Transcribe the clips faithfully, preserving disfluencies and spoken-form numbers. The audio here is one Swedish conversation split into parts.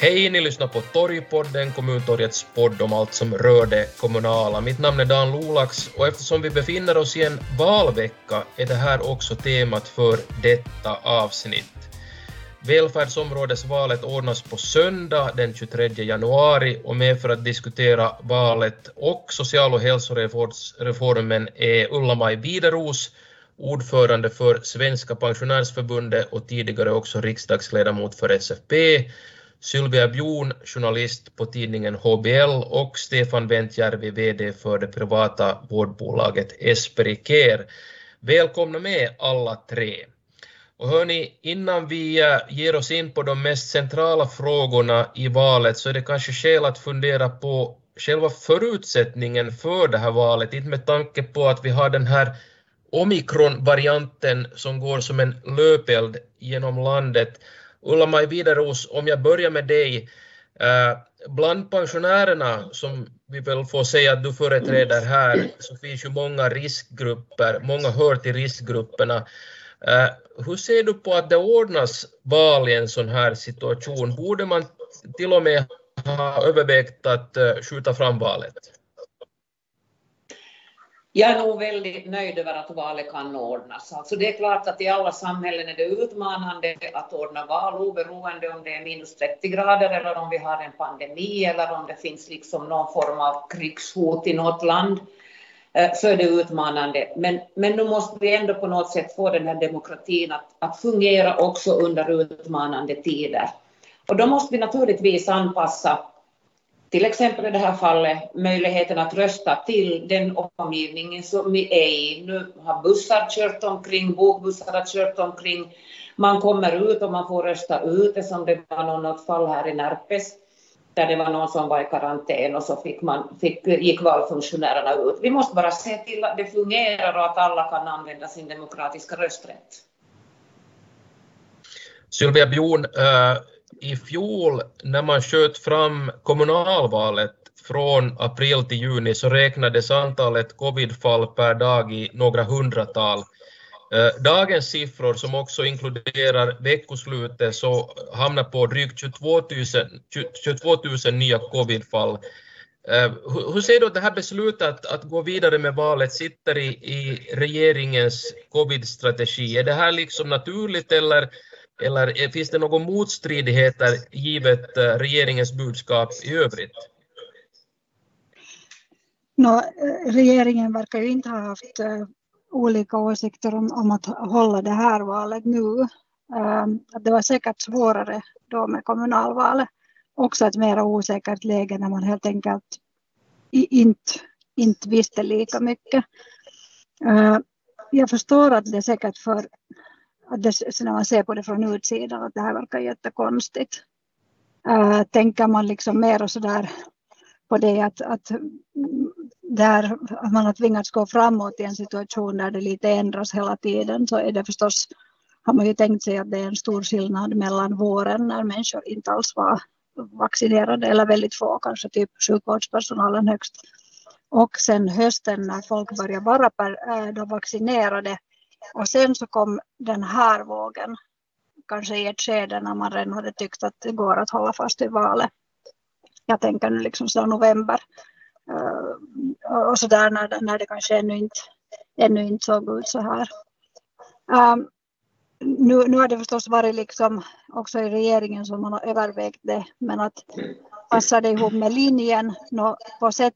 Hej, ni lyssnar på TORG-podden, kommuntorgets podd om allt som rör det kommunala. Mitt namn är Dan Lolax och eftersom vi befinner oss i en valvecka är det här också temat för detta avsnitt. Välfärdsområdesvalet ordnas på söndag den tjugotredje januari och med för att diskutera valet och social- och hälsoreformen är Ulla-Maj Wideroos, ordförande för Svenska pensionärsförbundet och tidigare också riksdagsledamot för S F P. Sylvia Björn, journalist på tidningen H B L och Stefan Wentjärvi, V D för det privata vårdbolaget Esperi Care. Välkomna med alla tre. Och hörni, innan vi ger oss in på de mest centrala frågorna i valet så är det kanske skäl att fundera på själva förutsättningen för det här valet. Inte med tanke på att vi har den här omikronvarianten som går som en löpeld genom landet. Ulla-Maj Wideroos, om jag börjar med dig, eh, bland pensionärerna som vi väl får säga att du företräder här så finns ju många riskgrupper, många hör till riskgrupperna. Eh, hur ser du på att det ordnas val i en sån här situation? Borde man till och med ha övervägt att eh, skjuta fram valet? Jag är nog väldigt nöjd över att valet kan ordnas. Alltså det är klart att i alla samhällen är det utmanande att ordna val oberoende om det är minus trettio grader eller om vi har en pandemi eller om det finns liksom någon form av krigshot i något land, så är det utmanande. Men, men nu måste vi ändå på något sätt få den här demokratin att, att fungera också under utmanande tider. Och då måste vi naturligtvis anpassa till exempel i det här fallet möjligheten att rösta till den omgivningen som vi är i. Nu har bussar kört omkring, bokbussar har kört omkring. Man kommer ut och man får rösta ute, som det var något fall här i Närpes där det var någon som var i karantän och så fick man, fick, gick valfunktionärerna ut. Vi måste bara se till att det fungerar och att alla kan använda sin demokratiska rösträtt. Sylvia Björn, uh... i fjol när man sköt fram kommunalvalet från april till juni så räknades antalet covidfall per dag i några hundratal. Dagens siffror, som också inkluderar veckoslutet, så hamnar på drygt tjugotvåtusen nya covidfall. Hur ser du det här beslutet att, att gå vidare med valet sitter i, i regeringens covidstrategi? Är det här liksom naturligt eller Eller finns det någon motstridigheter givet regeringens budskap i övrigt? No, regeringen verkar ju inte ha haft olika åsikter om, om att hålla det här valet nu. Det var säkert svårare då med kommunalvalet. Också ett mer osäkert läge när man helt enkelt inte, inte visste lika mycket. Jag förstår att det är säkert för... Att det, när man ser på det från utsidan att det här verkar jättekonstigt. Äh, tänker man liksom mer och så där på det att, att, där, att man har tvingats gå framåt i en situation där det lite ändras hela tiden, så är det förstås, har man ju tänkt sig att det är en stor skillnad mellan våren när människor inte alls var vaccinerade eller väldigt få, kanske typ sjukvårdspersonalen högst. Och sen hösten när folk börjar vara per, då vaccinerade. Och sen så kom den här vågen, kanske i ett skede när man redan hade tyckt att det går att hålla fast i valet. Jag tänker nu liksom så november och så där när, när det kanske ännu inte, ännu inte såg ut så här. Um, nu, nu har det förstås varit liksom också i regeringen som man har övervägt det, men att passa det ihop med linjen, no, på, sätt,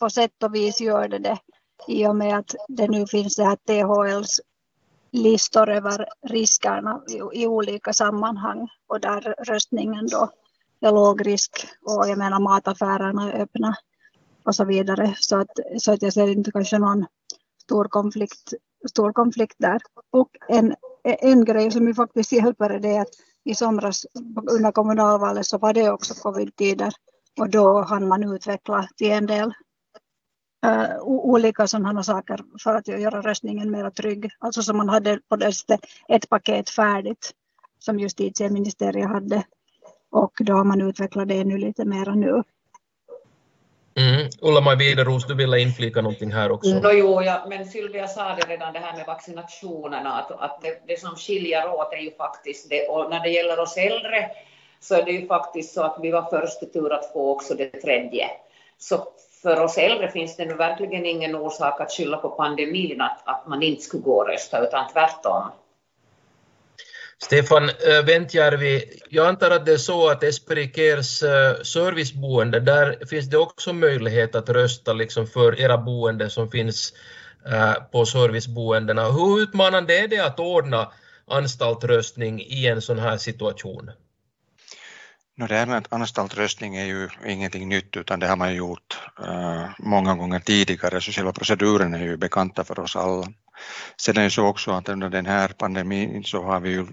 på sätt och vis gör det det. I och med att det nu finns det här T H L:s listor över riskerna i, i olika sammanhang. Och där röstningen då är låg risk och jag menar mataffärerna är öppna och så vidare. Så att, så att jag ser inte kanske någon stor konflikt, stor konflikt där. Och en, en grej som ju faktiskt hjälper är det att i somras under kommunalvalet så var det också covid-tider. Och då hann man utveckla till en del. Uh, olika sådana saker för att göra röstningen mer trygg. Alltså som man hade på det ett paket färdigt som justitieministeriet hade och då har man utvecklat det nu lite mer nu. Mm. Ulla-Maj Wideroos, du ville inflika någonting här också. Mm, då, jo, ja, men Sylvia sa det redan det här med vaccinationerna att, att det, det som skiljer åt är ju faktiskt det och när det gäller oss äldre så är det ju faktiskt så att vi var först i tur att få också det tredje. Så för oss äldre finns det verkligen ingen orsak att skylla på pandemin att, att man inte skulle gå och rösta, utan tvärtom. Stefan Wentjärvi, jag antar att det är så att Esperi Cares serviceboende, där finns det också möjlighet att rösta liksom för era boende som finns på serviceboendena. Hur utmanande är det att ordna anstaltröstning i en sån här situation? No, det här med anstaltröstning är ju ingenting nytt, utan det har man gjort uh, många gånger tidigare, så själva proceduren är ju bekanta för oss alla. Sen är det så också att under den här pandemin så har vi ju,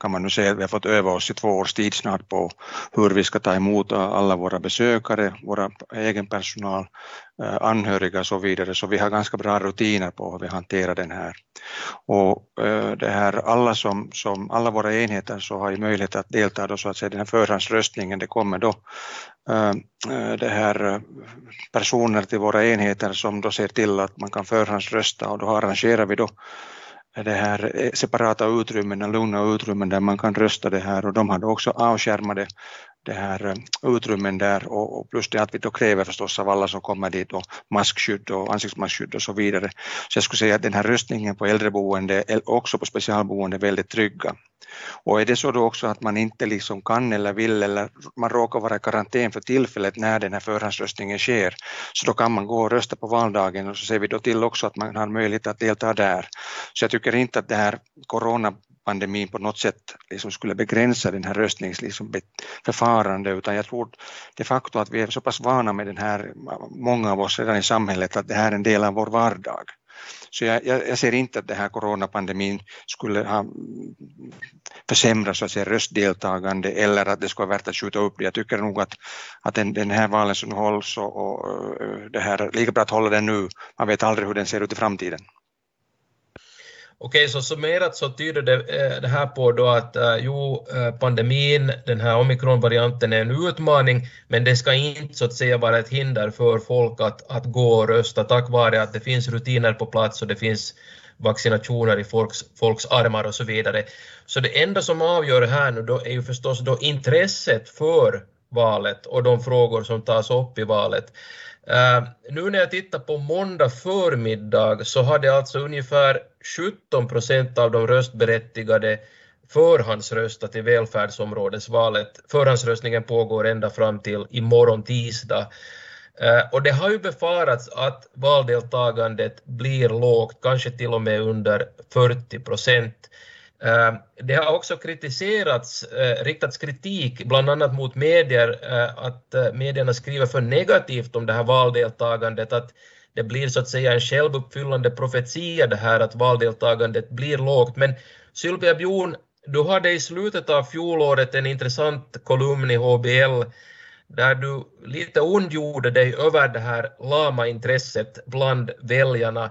kan man nu säga, vi har fått öva oss i två års tid snart på hur vi ska ta emot alla våra besökare, våra egen personal, anhöriga och så vidare. Så vi har ganska bra rutiner på hur vi hanterar den här. Och det här, alla, som, som, alla våra enheter så har ju möjlighet att delta då, så att säga, den här förhandsröstningen. Det kommer då det här personer till våra enheter som då ser till att man kan förhandsrösta, och då arrangerar vi då det här separata utrymmen, lugna utrymmen där man kan rösta det här, och de hade också avskärmade det här utrymmen där, och plus det att vi då kräver förstås av alla som kommer dit och maskskydd och ansiktsmaskskydd och så vidare. Så jag skulle säga att den här röstningen på äldreboende och också på specialboende är väldigt trygga. Och är det så då också att man inte liksom kan eller vill, eller man råkar vara i karantän för tillfället när den här förhandsröstningen sker, så då kan man gå och rösta på valdagen, och så ser vi då till också att man har möjlighet att delta där. Så jag tycker inte att det här corona pandemin på något sätt liksom skulle begränsa den här röstningsförfarande, liksom utan jag tror de facto att vi är så pass vana med den här, många av oss redan i samhället, att det här är en del av vår vardag. Så jag, jag, jag ser inte att det här coronapandemin skulle ha försämrat, så att säga, röstdeltagande, eller att det skulle vara värt att skjuta upp det. Jag tycker nog att, att den, den här valen som hålls, och, och det här, lika bra att hålla den nu. Man vet aldrig hur den ser ut i framtiden. Okej, så summerat så tyder det, det här på då att jo, pandemin, den här omikronvarianten, är en utmaning, men det ska inte, så att säga, vara ett hinder för folk att, att gå och rösta, tack vare att det finns rutiner på plats och det finns vaccinationer i folks, folks armar och så vidare. Så det enda som avgör här nu då är ju förstås då intresset för valet och de frågor som tas upp i valet. Uh, nu när jag tittar på måndag förmiddag så hade alltså ungefär sjutton procent av de röstberättigade förhandsröstat i välfärdsområdesvalet. Förhandsröstningen pågår ända fram till imorgon tisdag. Uh, och det har ju befarats att valdeltagandet blir lågt, kanske till och med under fyrtio procent. Det har också kritiserats, riktats kritik bland annat mot medier, att medierna skriver för negativt om det här valdeltagandet, att det blir, så att säga, en självuppfyllande profetia det här, att valdeltagandet blir lågt. Men Sylvia Björn, du hade i slutet av fjolåret en intressant kolumn i H B L där du lite ondgjorde dig över det här lama intresset bland väljarna.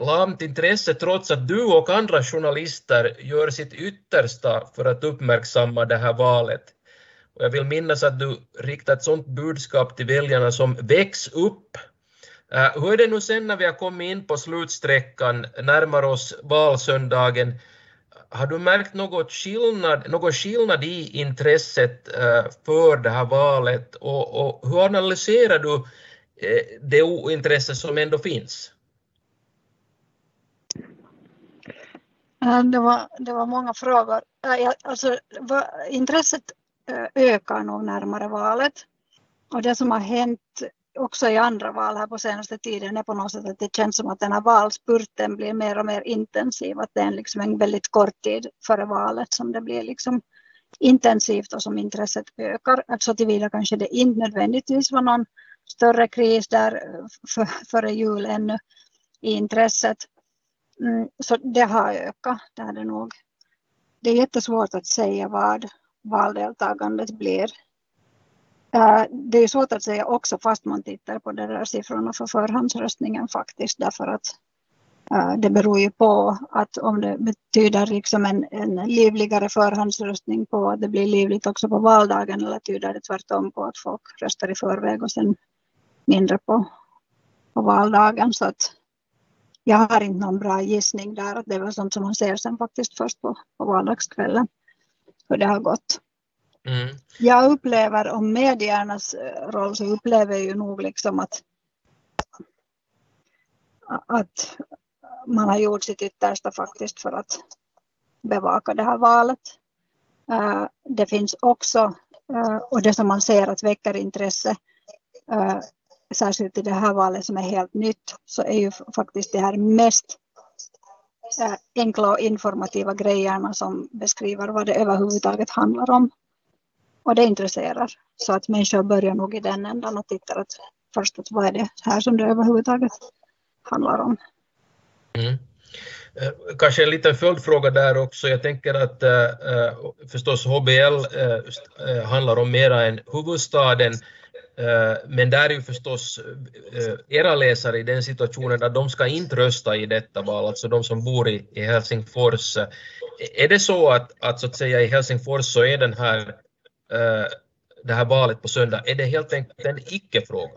Lamt intresse trots att du och andra journalister gör sitt yttersta för att uppmärksamma det här valet. Och jag vill minnas att du riktar ett sådant budskap till väljarna som väcks upp. Hur är det nu sen när vi har kommit in på slutsträckan, närmar oss valsöndagen? Har du märkt något skillnad, något skillnad i intresset för det här valet, och, och hur analyserar du det ointresse som ändå finns? Det var, det var många frågor. Alltså, intresset ökar nog närmare valet. Och det som har hänt också i andra val här på senaste tiden är på något sätt att det känns som att den här valspurten blir mer och mer intensiv. Att det är liksom en väldigt kort tid före valet som det blir liksom intensivt och som intresset ökar. Alltså tillvida kanske det inte nödvändigtvis var någon större kris där före jul ännu i intresset. Mm, så det har ökat, det är det nog. Det är jättesvårt att säga vad valdeltagandet blir. Uh, det är svårt att säga också fast man tittar på de där siffrorna för förhandsröstningen faktiskt. Därför att uh, det beror ju på att om det betyder liksom en, en livligare förhandsröstning på att det blir livligt också på valdagen, eller tyder det tvärtom på att folk röstar i förväg och sen mindre på, på valdagen. Så att jag har inte någon bra gissning där, att det var sånt som man ser sen faktiskt först på, på vardagskvällen hur det har gått. Mm. Jag upplever, om mediernas roll, så upplever jag ju nog liksom att, att man har gjort sitt yttersta faktiskt för att bevaka det här valet. Det finns också, och det som man ser att väcker intresse, särskilt i det här valet som är helt nytt, så är ju faktiskt det här mest enkla och informativa grejerna som beskriver vad det överhuvudtaget handlar om. Och det intresserar. Så att människor börjar nog i den ändan och tittar att först att vad är det här som det överhuvudtaget handlar om. Mm. Kanske en liten följdfråga där också. Jag tänker att eh, förstås H B L eh, handlar om mera än huvudstaden. Men där är ju förstås era läsare i den situationen att de ska inte rösta i detta val, alltså de som bor i Helsingfors. Är det så att, att, så att säga, i Helsingfors så är den här, det här valet på söndag, är det helt enkelt en icke-fråga?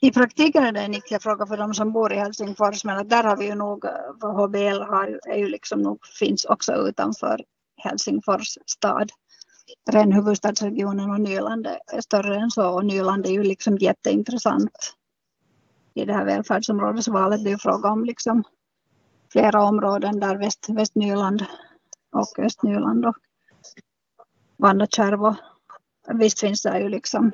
I praktiken är det en icke-fråga för de som bor i Helsingfors, men där har vi ju nog, vad H B L har, är ju liksom nog, finns också utanför Helsingfors stad. Ren huvudstadsregionen och Nyland är större än så, och Nyland är ju liksom jätteintressant i det här välfärdsområdesvalet. Det är ju fråga om liksom flera områden där, väst, Västnyland och Östnyland och Vanda, Cervo. Visst finns det ju liksom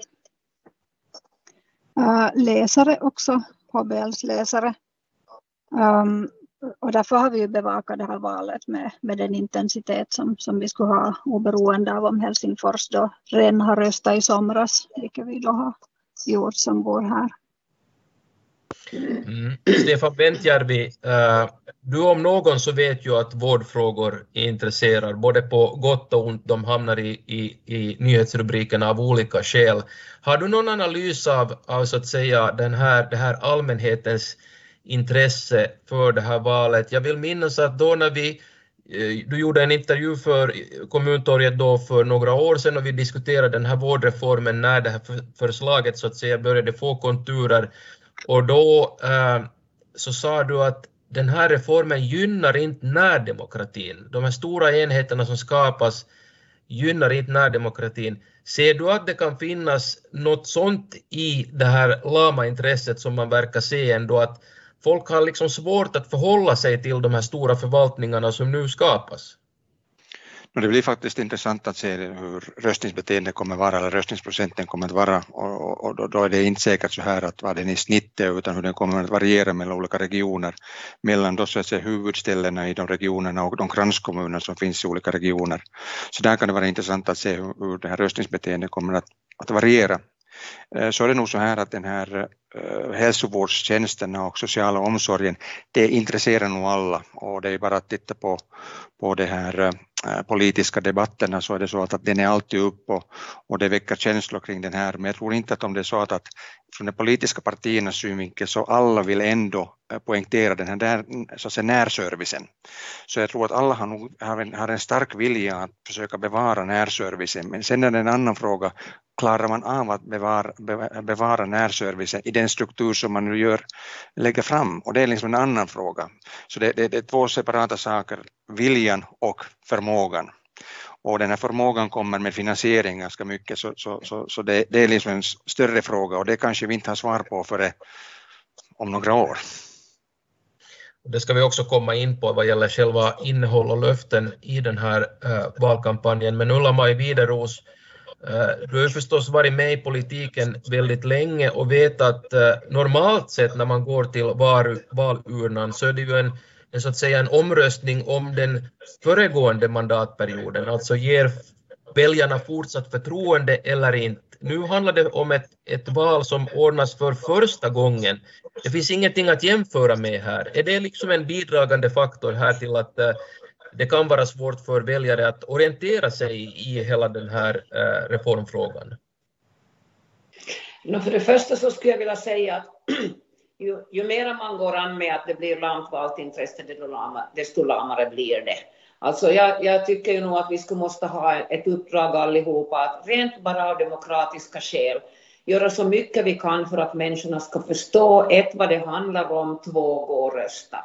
äh, läsare också, H B L:s läsare. Um, Och därför har vi ju bevakat det här valet med, med den intensitet som, som vi skulle ha, oberoende av om Helsingfors då redan har röstat i somras, vilket vi då har gjort som bor här. Mm. Stefan Wentjärvi, uh, du om någon så vet ju att vårdfrågor intresserar, både på gott och ont. De hamnar i, i, i nyhetsrubrikerna av olika skäl. Har du någon analys av, av så att säga, den här, det här allmänhetens intresse för det här valet? Jag vill minnas att då när vi, du gjorde en intervju för kommuntorget då för några år sedan och vi diskuterade den här vårdreformen när det här förslaget så att säga började få konturer, och då eh, så sa du att den här reformen gynnar inte närdemokratin. De här stora enheterna som skapas gynnar inte närdemokratin. Ser du att det kan finnas något sånt i det här lama intresset som man verkar se ändå, att folk har liksom svårt att förhålla sig till de här stora förvaltningarna som nu skapas? Det blir faktiskt intressant att se hur röstningsbeteendet kommer vara, eller röstningsprocenten kommer att vara. Och, och, och då är det inte säkert så här att vad den är snittet, utan hur den kommer att variera mellan olika regioner. Mellan då, så att säga, huvudställena i de regionerna och de kranskommuner som finns i olika regioner. Så där kan det vara intressant att se hur, hur det här röstningsbeteendet kommer att, att variera. Så är det nog så här att den här hälsovårdstjänsterna och sociala omsorgen, det intresserar nog alla, och det är bara att titta på, på de här politiska debatterna, så är det så att, att den är alltid upp och, och det väcker känslor kring den här. Men jag tror inte att om det är så att, att från de politiska partiernas synvinkel så alla vill ändå poängtera den här där, så att säga, närservicen. Så jag tror att alla har, har, en, har en stark vilja att försöka bevara närservicen, men sen är det en annan fråga. Klarar man av att bevara, bevara närservicen i den struktur som man nu gör, lägger fram? Och det är liksom en annan fråga. Så det, det, det är två separata saker, viljan och förmågan. Och den här förmågan kommer med finansiering ganska mycket, så, så, så, så det, det är liksom en större fråga, och det kanske vi inte har svar på för det om några år. Det ska vi också komma in på vad gäller själva innehåll och löften i den här äh, valkampanjen. Men Ulla-Maj Wideroos, du har förstås varit med i politiken väldigt länge och vet att normalt sett när man går till valurnan så är det ju en, en, så att säga, en omröstning om den föregående mandatperioden. Alltså ger väljarna fortsatt förtroende eller inte. Nu handlar det om ett, ett val som ordnas för första gången. Det finns ingenting att jämföra med här. Är det liksom en bidragande faktor här till att det kan vara svårt för väljare att orientera sig i hela den här reformfrågan? För det första så skulle jag vilja säga att ju, ju mer man går an med att det blir lamt valtintresse, desto lamare blir det. Alltså jag, jag tycker ju nog att vi skulle måste ha ett uppdrag allihopa att rent bara av demokratiska skäl göra så mycket vi kan för att människorna ska förstå ett vad det handlar om, två gå och rösta.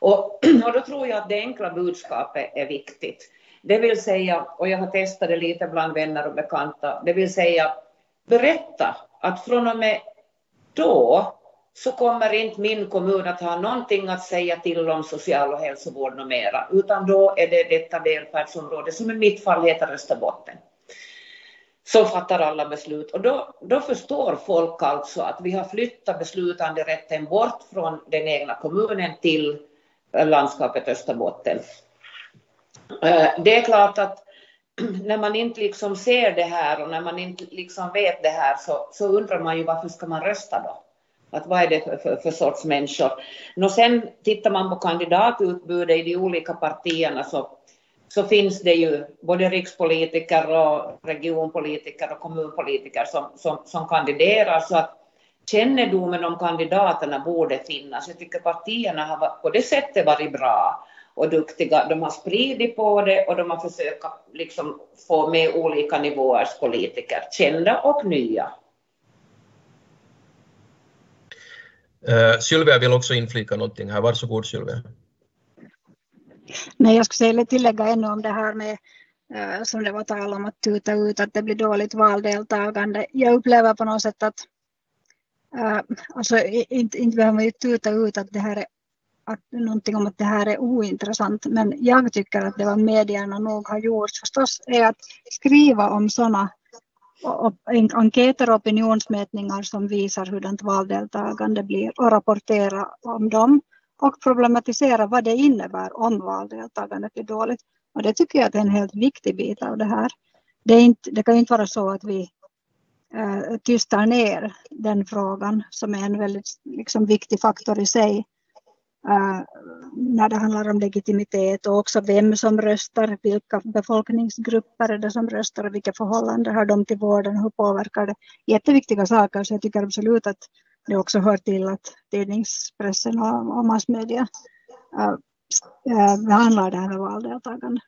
Och, och då tror jag att det enkla budskapet är viktigt. Det vill säga, och jag har testat det lite bland vänner och bekanta, det vill säga berätta att från och med då så kommer inte min kommun att ha någonting att säga till om social- och hälsovård och mera, utan då är det detta välfärdsområde som i mitt fall heter Rösta botten som fattar alla beslut. Och då, då förstår folk alltså att vi har flyttat beslutanderätten bort från den egna kommunen till landskapet Österbotten. Det är klart att när man inte liksom ser det här och när man inte liksom vet det här så, så undrar man ju varför ska man rösta då? Att vad är det för, för, för sorts människor? Och sen tittar man på kandidatutbudet i de olika partierna så, så finns det ju både rikspolitiker och regionpolitiker och kommunpolitiker som, som, som kandiderar, så att kännedomen om kandidaterna borde finnas. Jag tycker partierna har på det sättet varit bra och duktiga. De har spridit på det och de har försökt liksom få med olika nivåers politiker, kända och nya. Uh, Sylvia vill också inflika någonting här. Varsågod Sylvia. Nej, jag skulle tillägga ännu om det här med uh, som det var tal om att tuta ut att det blir dåligt valdeltagande. Jag upplever på något sätt att uh, alltså, inte, inte behöver man ju tuta ut att det här är att, någonting om att det här är ointressant, men jag tycker att det var medierna nog har gjort förstås är att skriva om sådana enkäter och opinionsmätningar som visar hurdant valdeltagande blir och rapportera om dem och problematisera vad det innebär om valdeltagandet är dåligt. Och det tycker jag är en helt viktig bit av det här. Det, är inte, det kan ju inte vara så att vi eh, tystar ner den frågan som är en väldigt liksom, viktig faktor i sig. Uh, när det handlar om legitimitet och också vem som röstar, vilka befolkningsgrupper är det som röstar och vilka förhållanden har de till vården, hur påverkar det? Jätteviktiga saker, så jag tycker absolut att det också hör till att tidningspressen och, och massmedia uh, uh, behandlar det här med valdeltagande.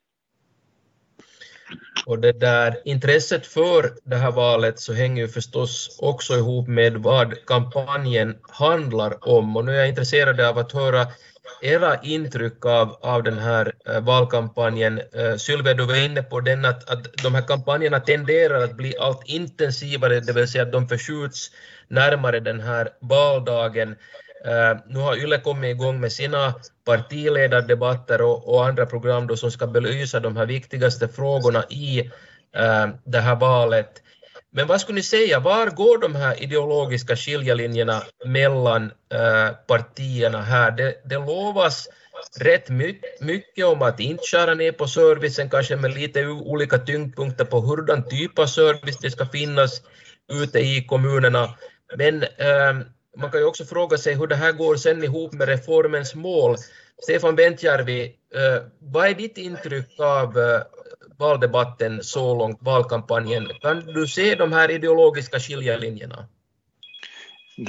Och det där intresset för det här valet så hänger ju förstås också ihop med vad kampanjen handlar om. Och nu är jag intresserad av att höra era intryck av, av den här valkampanjen. Sylvia, du var inne på den att, att de här kampanjerna tenderar att bli allt intensivare, det vill säga att de förskjuts närmare den här valdagen. Uh, nu har Yle kommit igång med sina partiledardebatter och, och andra program då som ska belysa de här viktigaste frågorna i uh, det här valet. Men vad skulle ni säga, var går de här ideologiska skiljelinjerna mellan uh, partierna här? Det, det lovas rätt my- mycket om att inte skära ner på servicen, kanske med lite olika tyngdpunkter på hurdan typ av service det ska finnas ute i kommunerna. Men uh, man kan ju också fråga sig hur det här går sen ihop med reformens mål. Stefan Wentjärvi, vad är ditt intryck av valdebatten så långt, valkampanjen? Kan du se de här ideologiska skiljelinjerna?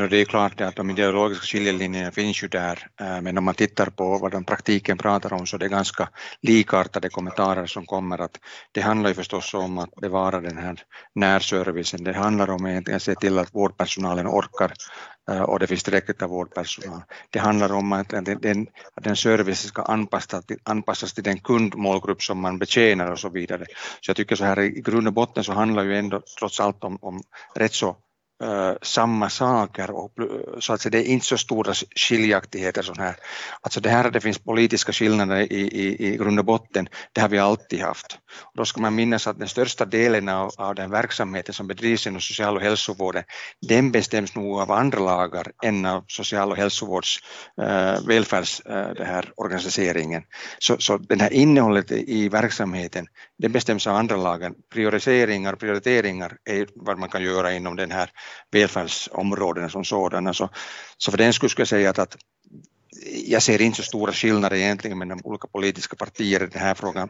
Det är klart att de ideologiska skiljelinjerna finns ju där, men om man tittar på vad de praktiken pratar om så är det ganska likartade kommentarer som kommer. Att det handlar ju förstås om att bevara den här närservicen, det handlar om att se till att vårdpersonalen orkar och det finns tillräckligt av vårdpersonal. Det handlar om att den, att den service ska anpassas till, anpassas till den kundmålgrupp som man betjänar och så vidare. Så jag tycker så här i grund och botten så handlar ju ändå trots allt om, om rätt så Uh, samma saker och så att säga, det är inte så stora skiljaktigheter sån här. Alltså det här det finns politiska skillnader i, i, i grund och botten, det har vi alltid haft. Och då ska man minnas att den största delen av, av den verksamheten som bedrivs inom social- och hälsovården, den bestäms nog av andra lagar än av social- och hälsovårds uh, välfärds uh, det här organiseringen. Så, så den här innehållet i verksamheten, det bestäms av andra lagar. Prioriseringar, prioriteringar är vad man kan göra inom den här välfärdsområdena som sådana. Så, så för den skulle jag säga att, att jag ser inte så stora skillnader egentligen mellan olika politiska partier i den här frågan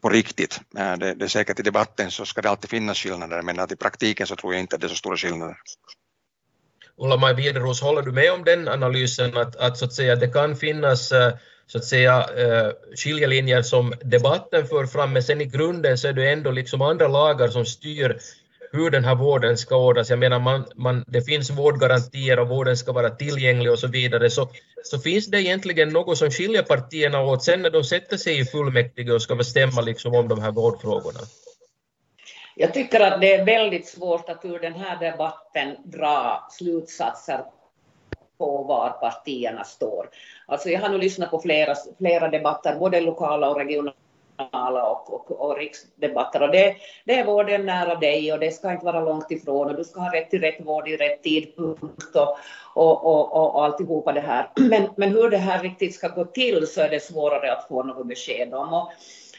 på riktigt. Det, det är säkert i debatten så ska det alltid finnas skillnader, men att i praktiken så tror jag inte att det är så stora skillnader. Ulla-Maj Wideroos, håller du med om den analysen att, att, så att säga, det kan finnas så att säga, skiljelinjer som debatten för fram, men sen i grunden så är det ändå liksom andra lagar som styr hur den här vården ska ordnas. Jag menar, man, man, det finns vårdgarantier och vården ska vara tillgänglig och så vidare. Så, så finns det egentligen något som skiljer partierna åt sen när de sätter sig i fullmäktige och ska bestämma liksom om de här vårdfrågorna? Jag tycker att det är väldigt svårt att ur den här debatten dra slutsatser på var partierna står. Alltså jag har nu lyssnat på flera, flera debatter, både lokala och regionala. Och, och, och riksdebatter, och det, det är vården nära dig och det ska inte vara långt ifrån och du ska ha rätt till rätt vård i rätt tidpunkt och, och, och, och alltihopa det här, men, men hur det här riktigt ska gå till så är det svårare att få något besked om, och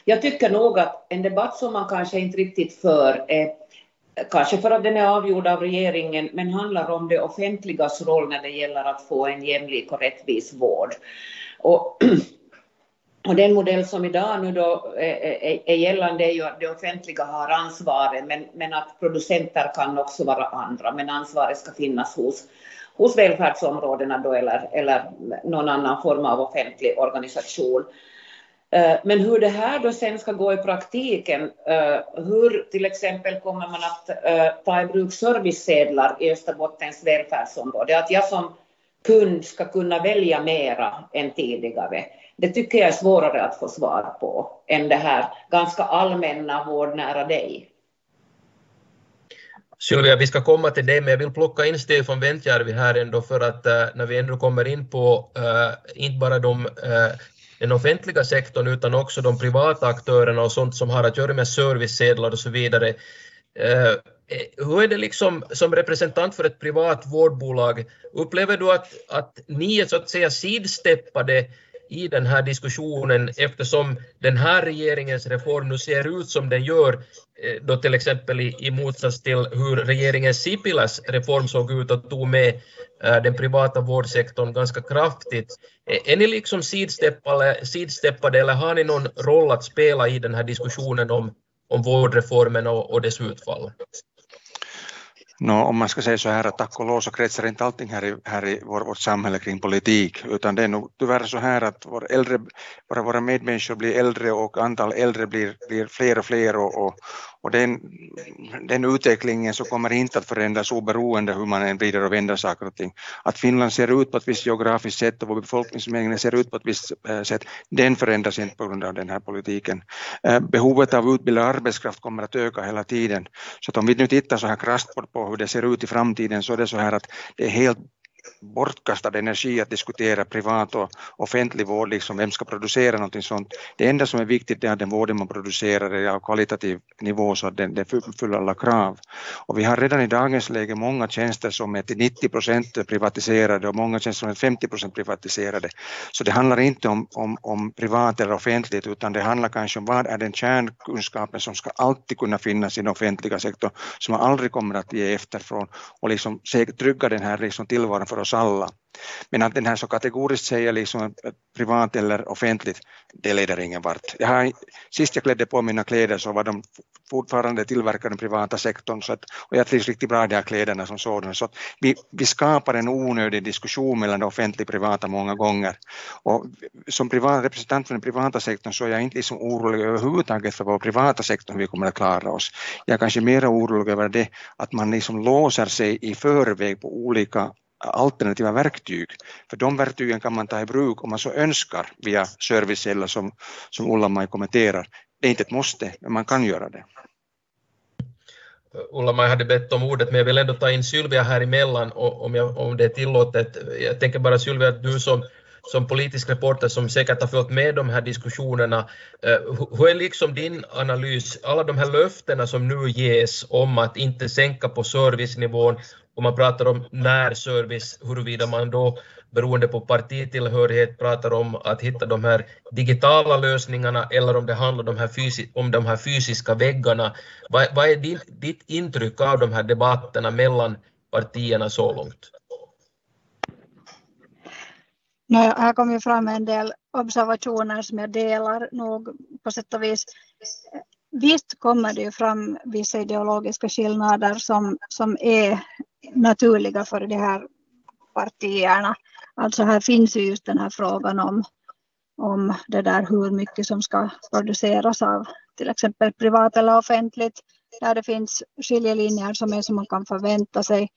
jag tycker nog att en debatt som man kanske inte riktigt för är, kanske för att den är avgjord av regeringen, men handlar om det offentligas roll när det gäller att få en jämlik och rättvis vård, och Och den modell som idag nu då är gällande är ju att det offentliga har ansvaret, men, men att producenter kan också vara andra. Men ansvaret ska finnas hos, hos välfärdsområdena då, eller, eller någon annan form av offentlig organisation. Men hur det här då sen ska gå i praktiken, hur till exempel kommer man att ta i bruk servicesedlar i Österbottens välfärdsområde? Att jag som kund ska kunna välja mera än tidigare. Det tycker jag är svårare att få svar på än det här ganska allmänna vård nära dig. Sylvia, vi ska komma till dig, men jag vill plocka in Stefan Wentjärvi här ändå, för att äh, när vi ändå kommer in på äh, inte bara de, äh, den offentliga sektorn utan också de privata aktörerna och sånt som har att göra med servicesedlar och så vidare. Äh, Hur är det liksom, som representant för ett privat vårdbolag, upplever du att, att ni är så att säga sidsteppade i den här diskussionen, eftersom den här regeringens reform nu ser ut som den gör, då till exempel i, i motsats till hur regeringen Sipilas reform såg ut och tog med den privata vårdsektorn ganska kraftigt. Är ni liksom sidsteppade, sidsteppade eller har ni någon roll att spela i den här diskussionen om, om vårdreformen och, och dess utfall? No, om man ska säga så här att tack och lov så kretsar inte allting här i, här i vår, vårt samhälle kring politik, utan det är nog tyvärr så här att vår äldre, våra, våra medmänniskor blir äldre och antal äldre blir, blir fler och fler, och, och, och den, den utvecklingen så kommer inte att förändras oberoende hur man än vrider och vänder saker och ting. Att Finland ser ut på ett visst geografiskt sätt och vår befolkningsmängden ser ut på ett visst sätt, den förändras inte på grund av den här politiken. Behovet av utbildad arbetskraft kommer att öka hela tiden, så att om vi nu tittar så här krasst på hur det ser ut i framtiden, så är det så här att det är helt bortkastad energi att diskutera privat och offentlig vård, liksom vem ska producera någonting sånt. Det enda som är viktigt är att den vården man producerar är av kvalitativ nivå så att den, den fyller alla krav. Och vi har redan i dagens läge många tjänster som är till nittio procent privatiserade och många tjänster som är femtio procent privatiserade. Så det handlar inte om, om, om privat eller offentligt, utan det handlar kanske om vad är den kärnkunskapen som ska alltid kunna finnas i den offentliga sektorn, som man aldrig kommer att ge efterfrån och liksom trygga den här liksom tillvaron för oss alla. Men att den här så kategoriskt säger liksom privat eller offentligt, det leder ingen vart. Jag har, sist jag klädde på mina kläder så var de fortfarande tillverkade den privata sektorn, så att, och jag trivs riktigt bra i de här kläderna som sådana. Så att vi, vi skapar en onödig diskussion mellan det offentliga och privata många gånger. Och som privat, representant för den privata sektorn så är jag inte liksom orolig överhuvudtaget för vår privata sektorn vi kommer att klara oss. Jag är kanske mer orolig över det att man liksom låser sig i förväg på olika alternativa verktyg, för de verktygen kan man ta i bruk om man så önskar via servicesedlar som, som Ulla-Maj kommenterar. Det är inte ett måste, men man kan göra det. Ulla-Maj hade bett om ordet, men jag vill ändå ta in Sylvia här emellan om, jag, om det är tillåtet. Jag tänker bara Sylvia, att du som, som politisk reporter som säkert har följt med de här diskussionerna, hur är liksom din analys, alla de här löftena som nu ges om att inte sänka på servicenivån, om man pratar om närservice, huruvida man då beroende på partitillhörighet pratar om att hitta de här digitala lösningarna eller om det handlar om de här, fysi- om de här fysiska väggarna. Vad, vad är din, ditt intryck av de här debatterna mellan partierna så långt? No, här kom ju fram en del observationer som jag delar nog på sätt och vis. Visst kommer det ju fram vissa ideologiska skillnader som, som är naturliga för de här partierna. Alltså här finns ju just den här frågan om, om det där hur mycket som ska produceras av till exempel privat eller offentligt. där det finns skiljelinjer som är som man kan förvänta sig.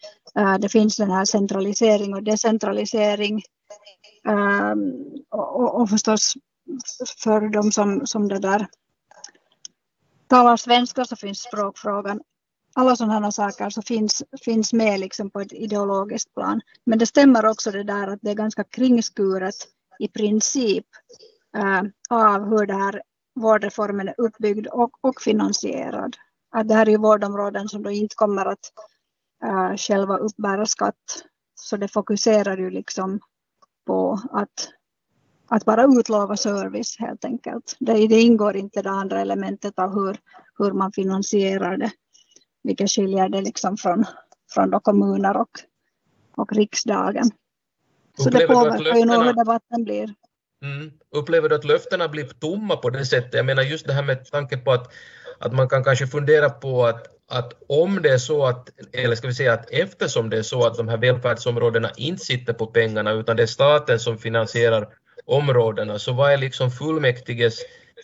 Det finns den här centralisering och decentralisering. Och förstås för de som, som det där talar svenska så finns språkfrågan. Alla sådana saker så finns, finns med liksom på ett ideologiskt plan. Men det stämmer också det där att det är ganska kringskuret i princip äh, av hur det här vårdreformen är uppbyggd och, och finansierad. Att det här är vårdområden som då inte kommer att äh, själva uppbära skatt. Så det fokuserar ju liksom på att, att bara utlova service helt enkelt. Det, det ingår inte det andra elementet av hur, hur man finansierar det. Vilket skiljer det liksom från, från kommuner och, och riksdagen. Så upplever det påverkar ju nog hur debatten blir. Mm, upplever du att löftena blir tomma på det sättet? Jag menar just det här med tanken på att, att man kan kanske fundera på att, att om det är så att, eller ska vi säga att eftersom det är så att de här välfärdsområdena inte sitter på pengarna utan det är staten som finansierar områdena, så vad är liksom fullmäktiges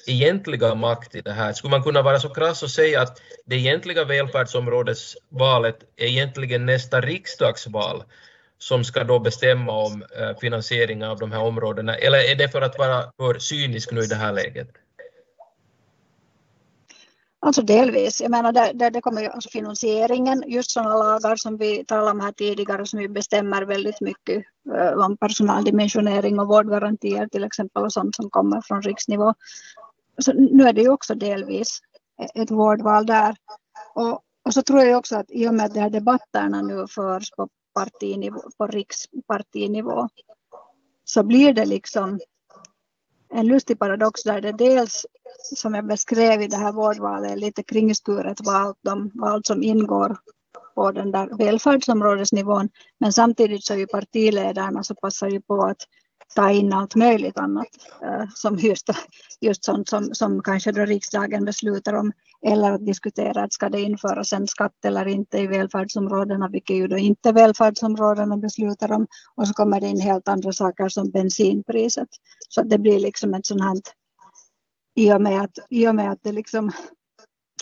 egentliga makt i det här? Skulle man kunna vara så krass och säga att det egentliga välfärdsområdesvalet är egentligen nästa riksdagsval som ska då bestämma om finansieringen av de här områdena? Eller är det för att vara för cynisk nu i det här läget? Alltså delvis. Jag menar, där, där det kommer ju alltså finansieringen, just sådana lagar som vi talade om här tidigare som ju bestämmer väldigt mycket eh, om personaldimensionering och vårdgarantier till exempel och sånt som kommer från riksnivå. Så nu är det ju också delvis ett vårdval där. Och, och så tror jag också att i och med att de här debatterna nu förs på partinivå, på rikspartinivå, så blir det liksom en lustig paradox där det dels, som jag beskrev i det här vårdvalet, lite kringskuret val, de val som ingår på den där välfärdsområdesnivån. Men samtidigt så är ju partiledarna så passar ju på att ta in allt möjligt annat. Eh, som just, just sånt som, som kanske då riksdagen beslutar om. Eller att diskutera att ska det införas en skatt eller inte i välfärdsområdena. Vilket ju då inte välfärdsområdena beslutar om. Och så kommer det in helt andra saker som bensinpriset. Så det blir liksom ett sånt här... I och med att, i och med att det liksom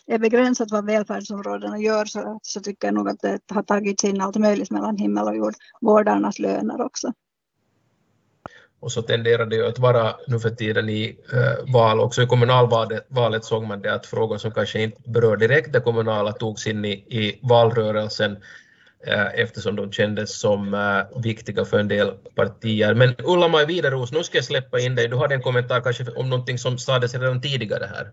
är begränsat vad välfärdsområdena gör så, så tycker jag nog att det har tagits in allt möjligt mellan himmel och jord. Vårdarnas löner också. Och så tenderar det ju att vara nu för tiden i eh, val också. I kommunalvalet valet såg man det att frågor som kanske inte berör direkt det kommunala togs in i, i valrörelsen eh, eftersom de kändes som eh, viktiga för en del partier. Men Ulla-Maj Wideroos, nu ska jag släppa in dig. Du hade en kommentar kanske om någonting som sades redan tidigare här.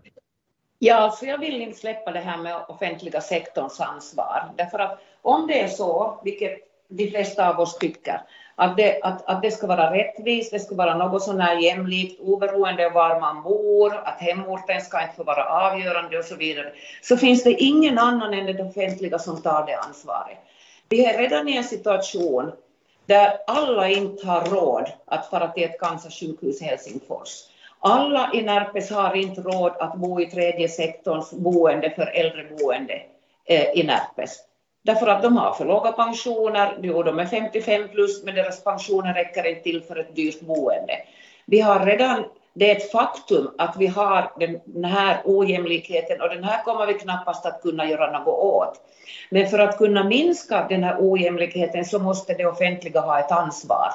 Ja, så jag vill inte släppa det här med offentliga sektorns ansvar. Därför att om det är så, vilket de flesta av oss tycker, att det, att, att det ska vara rättvist, det ska vara något sån här jämlikt, oberoende av var man bor, att hemorten ska inte få vara avgörande och så vidare, så finns det ingen annan än det offentliga som tar det ansvaret. Vi är redan i en situation där alla inte har råd att fara till ett cancersjukhus i Helsingfors. Alla i Närpes har inte råd att bo i tredje sektorns boende för äldreboende eh, i Närpes. Därför att de har för låga pensioner, jo, de är femtiofem plus, men deras pensioner räcker inte till för ett dyrt boende. Vi har redan, det är ett faktum att vi har den här ojämlikheten och den här kommer vi knappast att kunna göra något åt. Men för att kunna minska den här ojämlikheten så måste det offentliga ha ett ansvar.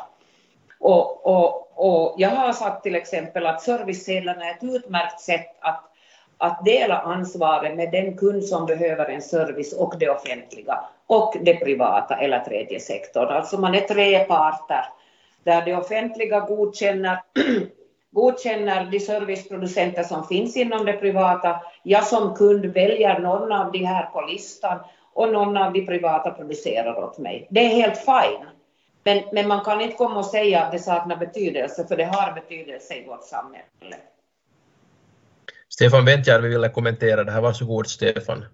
Och, och, och jag har sagt till exempel att servicesedlarna är ett utmärkt sätt att att dela ansvaret med den kund som behöver en service och det offentliga och det privata eller tredje sektorn. Alltså man är tre parter där det offentliga godkänner, godkänner de serviceproducenter som finns inom det privata. Jag som kund väljer någon av de här på listan och någon av de privata producerar åt mig. Det är helt fine. Men, men man kan inte komma och säga att det saknar betydelse, för det har betydelse i vårt samhälle. Stefan Wentjärvi ville kommentera det här. Varsågod Stefan.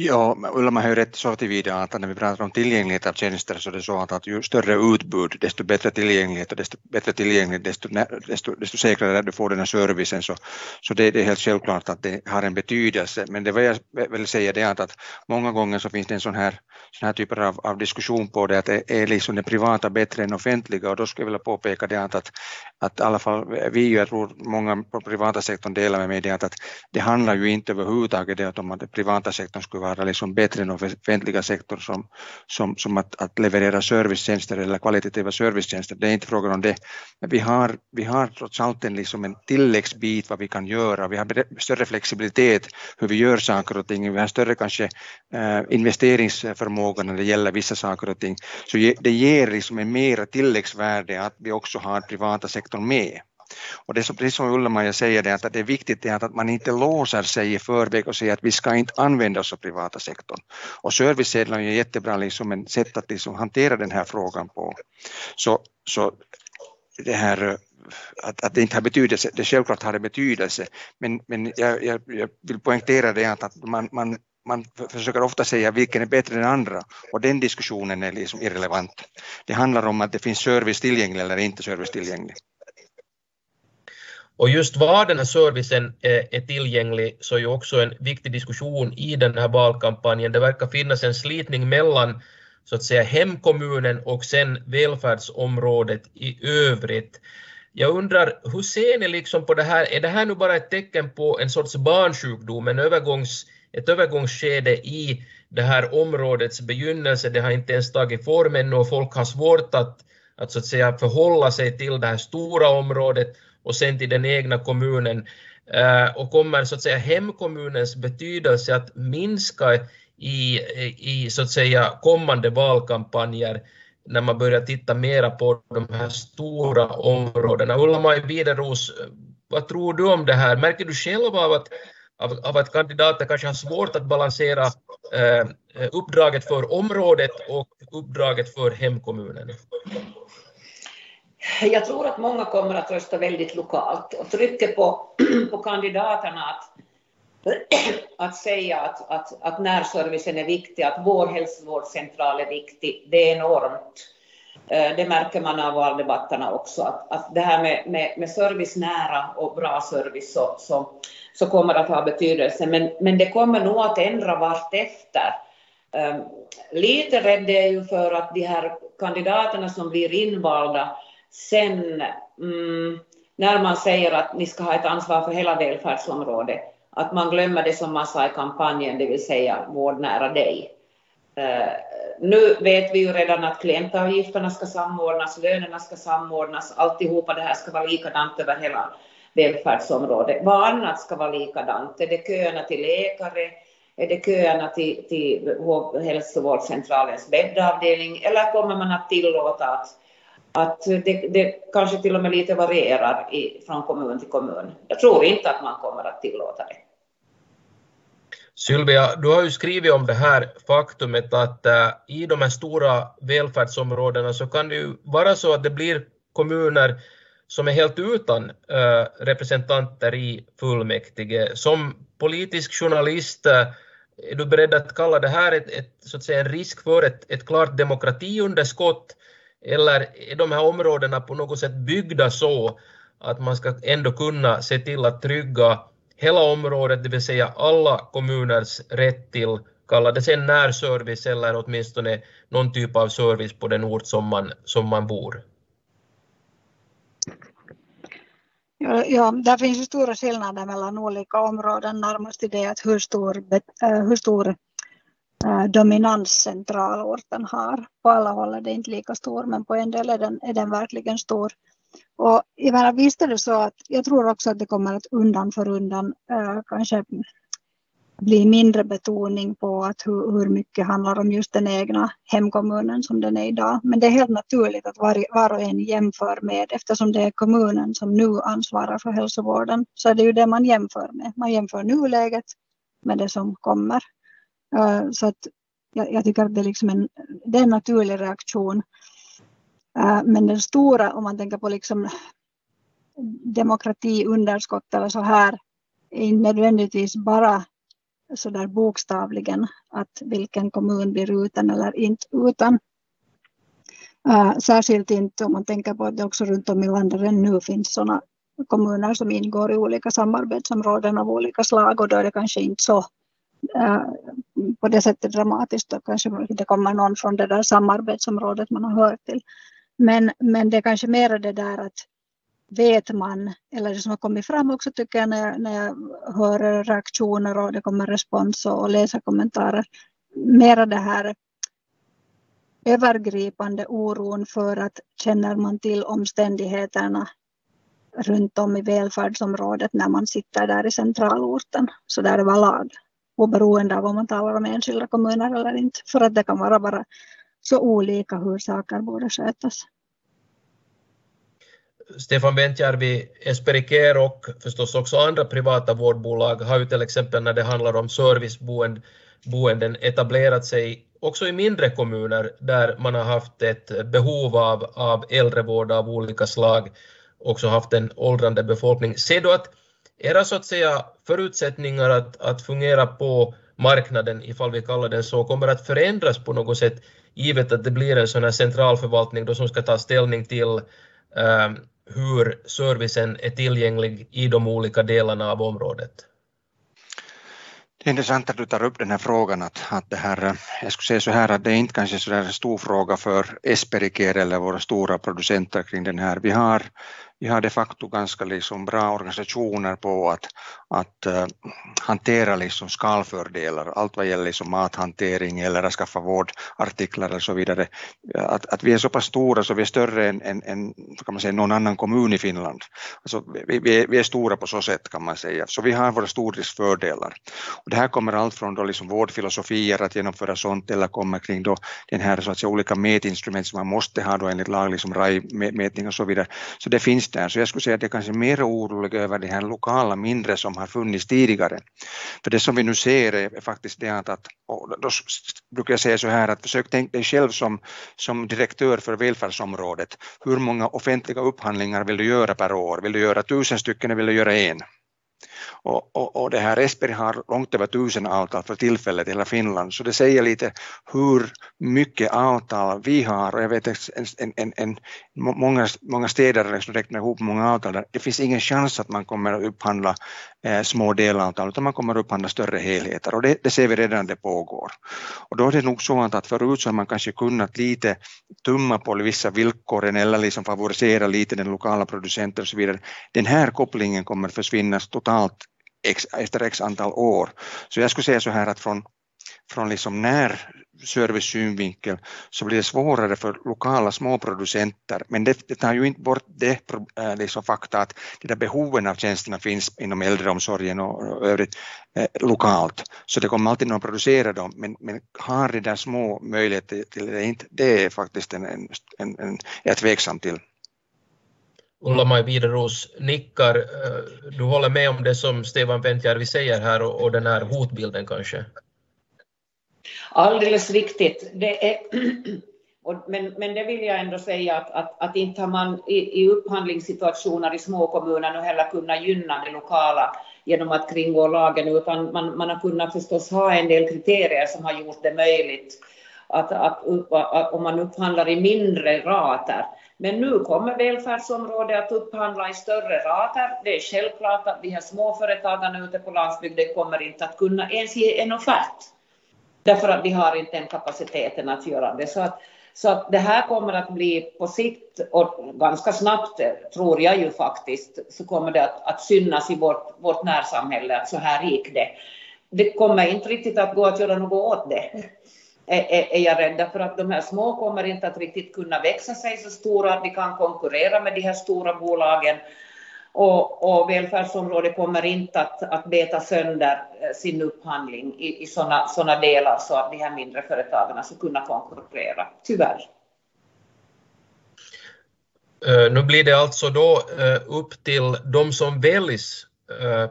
Ja, Ulla-Maj har ju rätt så tillvida att när vi pratar om tillgänglighet av tjänster så är det så att ju större utbud desto bättre tillgänglighet och desto bättre tillgänglighet desto, desto, desto säkrare du får den här servicen. Så, så det, det är helt självklart att det har en betydelse. Men det vad jag vill säga det är att många gånger så finns det en sån här, sån här typ av, av diskussion på det att det är liksom det privata bättre än offentliga, och då skulle jag vilja påpeka det att, att, att i alla fall vi, jag tror många på privata sektorn delar med mig det att, att det handlar ju inte överhuvudtaget om att den privata sektorn skulle vara liksom bättre än offentliga sektorn som, som, som att, att leverera servicetjänster eller kvalitativa servicetjänster. Det är inte frågan om det. Men vi har, vi har trots allt en, liksom en tilläggsbit vad vi kan göra. Vi har större flexibilitet hur vi gör saker och ting. Vi har större kanske eh, investeringsförmåga när det gäller vissa saker och ting. Så det ger liksom en mera tilläggsvärde att vi också har privata sektorn med. Och det är så, precis som Ulla-Maj säger det, att det är viktigt det, att man inte låser sig i förväg och säger att vi ska inte använda oss av privata sektorn. Och servicesedlarna är jättebra liksom, en sätt att liksom, hantera den här frågan på. Så, så det här... Att, att det inte har betydelse, det självklart har det betydelse, men, men jag, jag, jag vill poängtera det att man, man, man försöker ofta säga vilken är bättre än andra, och den diskussionen är liksom irrelevant. Det handlar om att det finns service tillgänglig eller inte service tillgänglig. Och just var den här servicen är tillgänglig så är ju också en viktig diskussion i den här valkampanjen. Det verkar finnas en slitning mellan så att säga hemkommunen och sen välfärdsområdet i övrigt. Jag undrar, hur ser ni liksom på det här? Är det här nu bara ett tecken på en sorts barnsjukdom, en övergångs, ett övergångsskede i det här områdets begynnelse? Det har inte ens tagit form ännu och folk har svårt att, att, så att säga, förhålla sig till det här stora området och sen till den egna kommunen. Eh, och kommer så att säga hemkommunens betydelse att minska i, i så att säga kommande valkampanjer, när man börjar titta mera på de här stora områdena? Ulla-Maj Wideroos, vad tror du om det här? Märker du själv av att, av, av att kandidater kanske har svårt att balansera eh, uppdraget för området och uppdraget för hemkommunen? Jag tror att många kommer att rösta väldigt lokalt och trycker på, på kandidaterna att, att säga att, att, att närservicen är viktig, att vår hälsovårdscentral är viktig, det är enormt. Det märker man av valdebatterna också, att, att det här med, med, med service nära och bra service så, så, så kommer att ha betydelse, men, men det kommer nog att ändra vart efter. Lite rädd är ju för att de här kandidaterna som blir invalda sen, mm, när man säger att ni ska ha ett ansvar för hela välfärdsområdet, att man glömmer det som man sa i kampanjen, det vill säga vård nära dig. Uh, nu vet vi ju redan att klientavgifterna ska samordnas, lönerna ska samordnas, alltihopa det här ska vara likadant över hela välfärdsområdet. Vad annat ska vara likadant? Är det köerna till läkare? Är det köerna till, till hälsovårdscentralens bäddavdelning? Eller kommer man att tillåta att, att det, det kanske till och med lite varierar i, från kommun till kommun? Jag tror inte att man kommer att tillåta det. Sylvia, du har ju skrivit om det här faktumet att äh, i de här stora välfärdsområdena så kan det ju vara så att det blir kommuner som är helt utan äh, representanter i fullmäktige. Som politisk journalist, äh, är du beredd att kalla det här ett, ett, så att säga, en risk för ett, ett klart demokratiunderskott? Eller är de här områdena på något sätt byggda så att man ska ändå kunna se till att trygga hela området, det vill säga alla kommuners rätt till, kalla det sen närservice eller åtminstone någon typ av service på den ort som man, som man bor? Ja, ja, där finns ju stora skillnader mellan olika områden, närmast i det att hur stor, hur stor dominanscentralorten har. På alla håll är det inte lika stor, men på en del är den, är den verkligen stor. Och jag menar, visst är det så att jag tror också att det kommer att undan för undan äh, kanske bli mindre betoning på att hur, hur mycket handlar om just den egna hemkommunen som den är idag. Men det är helt naturligt att var, var och en jämför med, eftersom det är kommunen som nu ansvarar för hälsovården, så är det ju det man jämför med. Man jämför nuläget med det som kommer. Så att jag, jag tycker att det är, liksom en, det är en naturlig reaktion. Men den stora, om man tänker på liksom demokratiunderskott eller så här, är nödvändigtvis bara så där bokstavligen att vilken kommun blir utan eller inte utan. Särskilt inte om man tänker på att det också runt om i landet nu finns sådana kommuner som ingår i olika samarbetsområden av olika slag, och då är det kanske inte så äh, på det sättet dramatiskt. Då kanske det kommer någon från det där samarbetsområdet man har hört till. Men, men det är kanske mer det där att vet man, eller det som har kommit fram också tycker jag när jag, när jag hör reaktioner och det kommer respons och läser kommentarer, mer det här övergripande oron för att känner man till omständigheterna runt om i välfärdsområdet när man sitter där i centralorten. Så där var lag, oberoende av om man talar om enskilda kommuner eller inte. För att det kan vara bara så olika hur saker borde skötas. Stefan Wentjärvi, Esperi Care och förstås också andra privata vårdbolag har ju till exempel när det handlar om serviceboenden etablerat sig också i mindre kommuner där man har haft ett behov av, av äldrevård av olika slag, också haft en åldrande befolkning. Ser du att era så att säga förutsättningar att, att fungera på marknaden, ifall vi kallar den så, kommer att förändras på något sätt givet att det blir en sån här centralförvaltning då som ska ta ställning till eh, hur servicen är tillgänglig i de olika delarna av området? Det är intressant att du tar upp den här frågan, att, att det här, jag skulle säga så här att det är inte kanske så där stor fråga för Esperi Care eller våra stora producenter kring den här. Vi har, vi har de facto ganska liksom bra organisationer på att, att uh, hantera liksom skalfördelar, allt vad gäller liksom mathantering eller att skaffa vårdartiklar och så vidare. Att, att vi är så pass stora så vi är större än, än, än kan man säga, någon annan kommun i Finland. Alltså, vi, vi, är, vi är stora på så sätt kan man säga, så vi har våra stordriftsfördelar. Det här kommer allt från då liksom vårdfilosofier att genomföra sånt eller kommer kring då den här så att säga, olika mätinstrument som man måste ha då enligt lag, liksom R A I-mätning och så vidare. Så det finns där. Så jag skulle säga att jag kanske är mer orolig över det här lokala mindre som har funnits tidigare. För det som vi nu ser är faktiskt det att, att då brukar jag säga så här att försök tänka dig själv som, som direktör för välfärdsområdet. Hur många offentliga upphandlingar vill du göra per år? Vill du göra tusen stycken eller vill du göra en? Och, och, och det här Esperi har långt över tusen avtal för tillfället i hela Finland, så det säger lite hur mycket avtal vi har, och jag vet att en, en, en, många, många städer liksom räknar ihop många avtal där. Det finns ingen chans att man kommer att upphandla eh, små delavtal, utan man kommer att upphandla större helheter, och det, det ser vi redan det pågår. Och då är det nog så att förut så har man kanske kunnat lite tumma på vissa villkoren eller liksom favorisera lite den lokala producenten och så vidare. Den här kopplingen kommer försvinna totalt X, efter x antal år. Så jag skulle säga så här att från, från liksom när servicesynvinkel så blir det svårare för lokala småproducenter, men det, det tar ju inte bort det liksom fakta att de där behoven av tjänsterna finns inom äldreomsorgen och övrigt eh, lokalt, så det kommer alltid att producera dem, men, men har de där små möjligheter till det inte, det är faktiskt en, en, en, en jag är tveksam till. Ulla-Maj Wideroos nickar. Du håller med om det som Stefan Wentjärvi säger här och, och den här hotbilden kanske? Alldeles riktigt. Det är, men, men det vill jag ändå säga att, att, att inte har man i, i upphandlingssituationer i små kommuner nu heller kunnat gynna det lokala genom att kringgå lagen, utan man, man har kunnat förstås ha en del kriterier som har gjort det möjligt att, att, upp, att om man upphandlar i mindre rater. Men nu kommer välfärdsområdet att upphandla i större rater. Det är självklart att de här småföretagarna ute på landsbygden kommer inte att kunna ens ge en offert. Därför att de har inte den kapaciteten att göra det. Så att, så att det här kommer att bli på sikt, och ganska snabbt tror jag ju faktiskt, så kommer det att, att synas i vårt, vårt närsamhälle att så här gick det. Det kommer inte riktigt att gå att göra något åt det. Är jag rädd för att de här små kommer inte att riktigt kunna växa sig så stora att de kan konkurrera med de här stora bolagen, och, och välfärdsområdet kommer inte att, att beta sönder sin upphandling i, i sådana såna delar så att de här mindre företagen ska kunna konkurrera, tyvärr. Nu blir det alltså då upp till de som väljs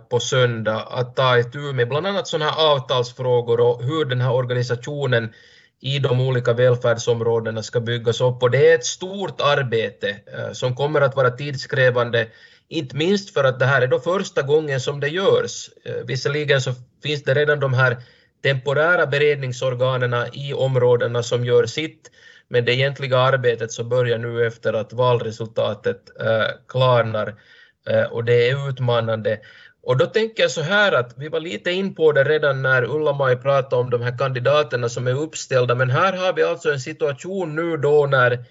på söndag att ta itu med bland annat sådana här avtalsfrågor och hur den här organisationen i de olika välfärdsområdena ska byggas upp, och det är ett stort arbete som kommer att vara tidskrävande Inte minst för att det här är då första gången som det görs. Visserligen så finns det redan de här temporära beredningsorganerna i områdena som gör sitt, men det egentliga arbetet så börjar nu efter att valresultatet eh, klarnar eh, och det är utmanande. Och då tänker jag så här att vi var lite in på det redan när Ulla-Maj pratade om de här kandidaterna som är uppställda, men här har vi alltså en situation nu då när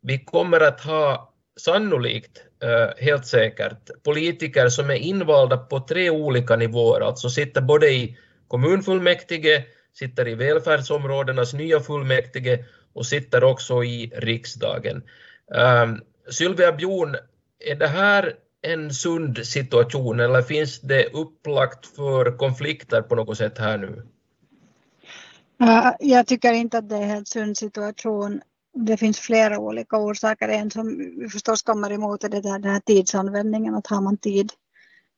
vi kommer att ha sannolikt, eh, helt säkert, politiker som är invalda på tre olika nivåer, alltså sitter både i kommunfullmäktige, sitter i välfärdsområdenas nya fullmäktige och sitter också i riksdagen. Um, Sylvia Björn, är det här en sund situation eller finns det upplagt för konflikter på något sätt här nu? Uh, jag tycker inte att det är en helt sund situation. Det finns flera olika orsaker. En som förstås kommer emot är det här, den här tidsanvändningen, att har man tid,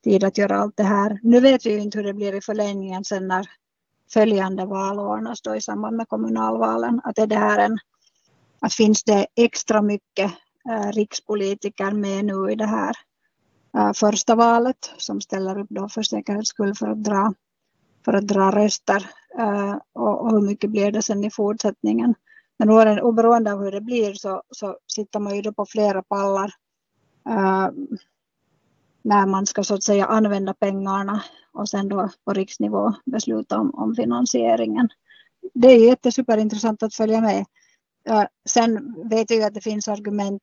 tid att göra allt det här. Nu vet vi ju inte hur det blir i förlängningen sen när följande val ordnas då i samband med kommunalvalen. Att, är det här en, att finns det extra mycket eh, rikspolitiker med nu i det här eh, första valet som ställer upp då för säkerhets skull för att dra, för att dra röster eh, och, och hur mycket blir det sen i fortsättningen. Men oberoende av hur det blir så, så sitter man ju då på flera pallar eh, när man ska så att säga använda pengarna och sen då på riksnivå besluta om, om finansieringen. Det är jättesuperintressant att följa med. Ja, sen vet jag ju att det finns argument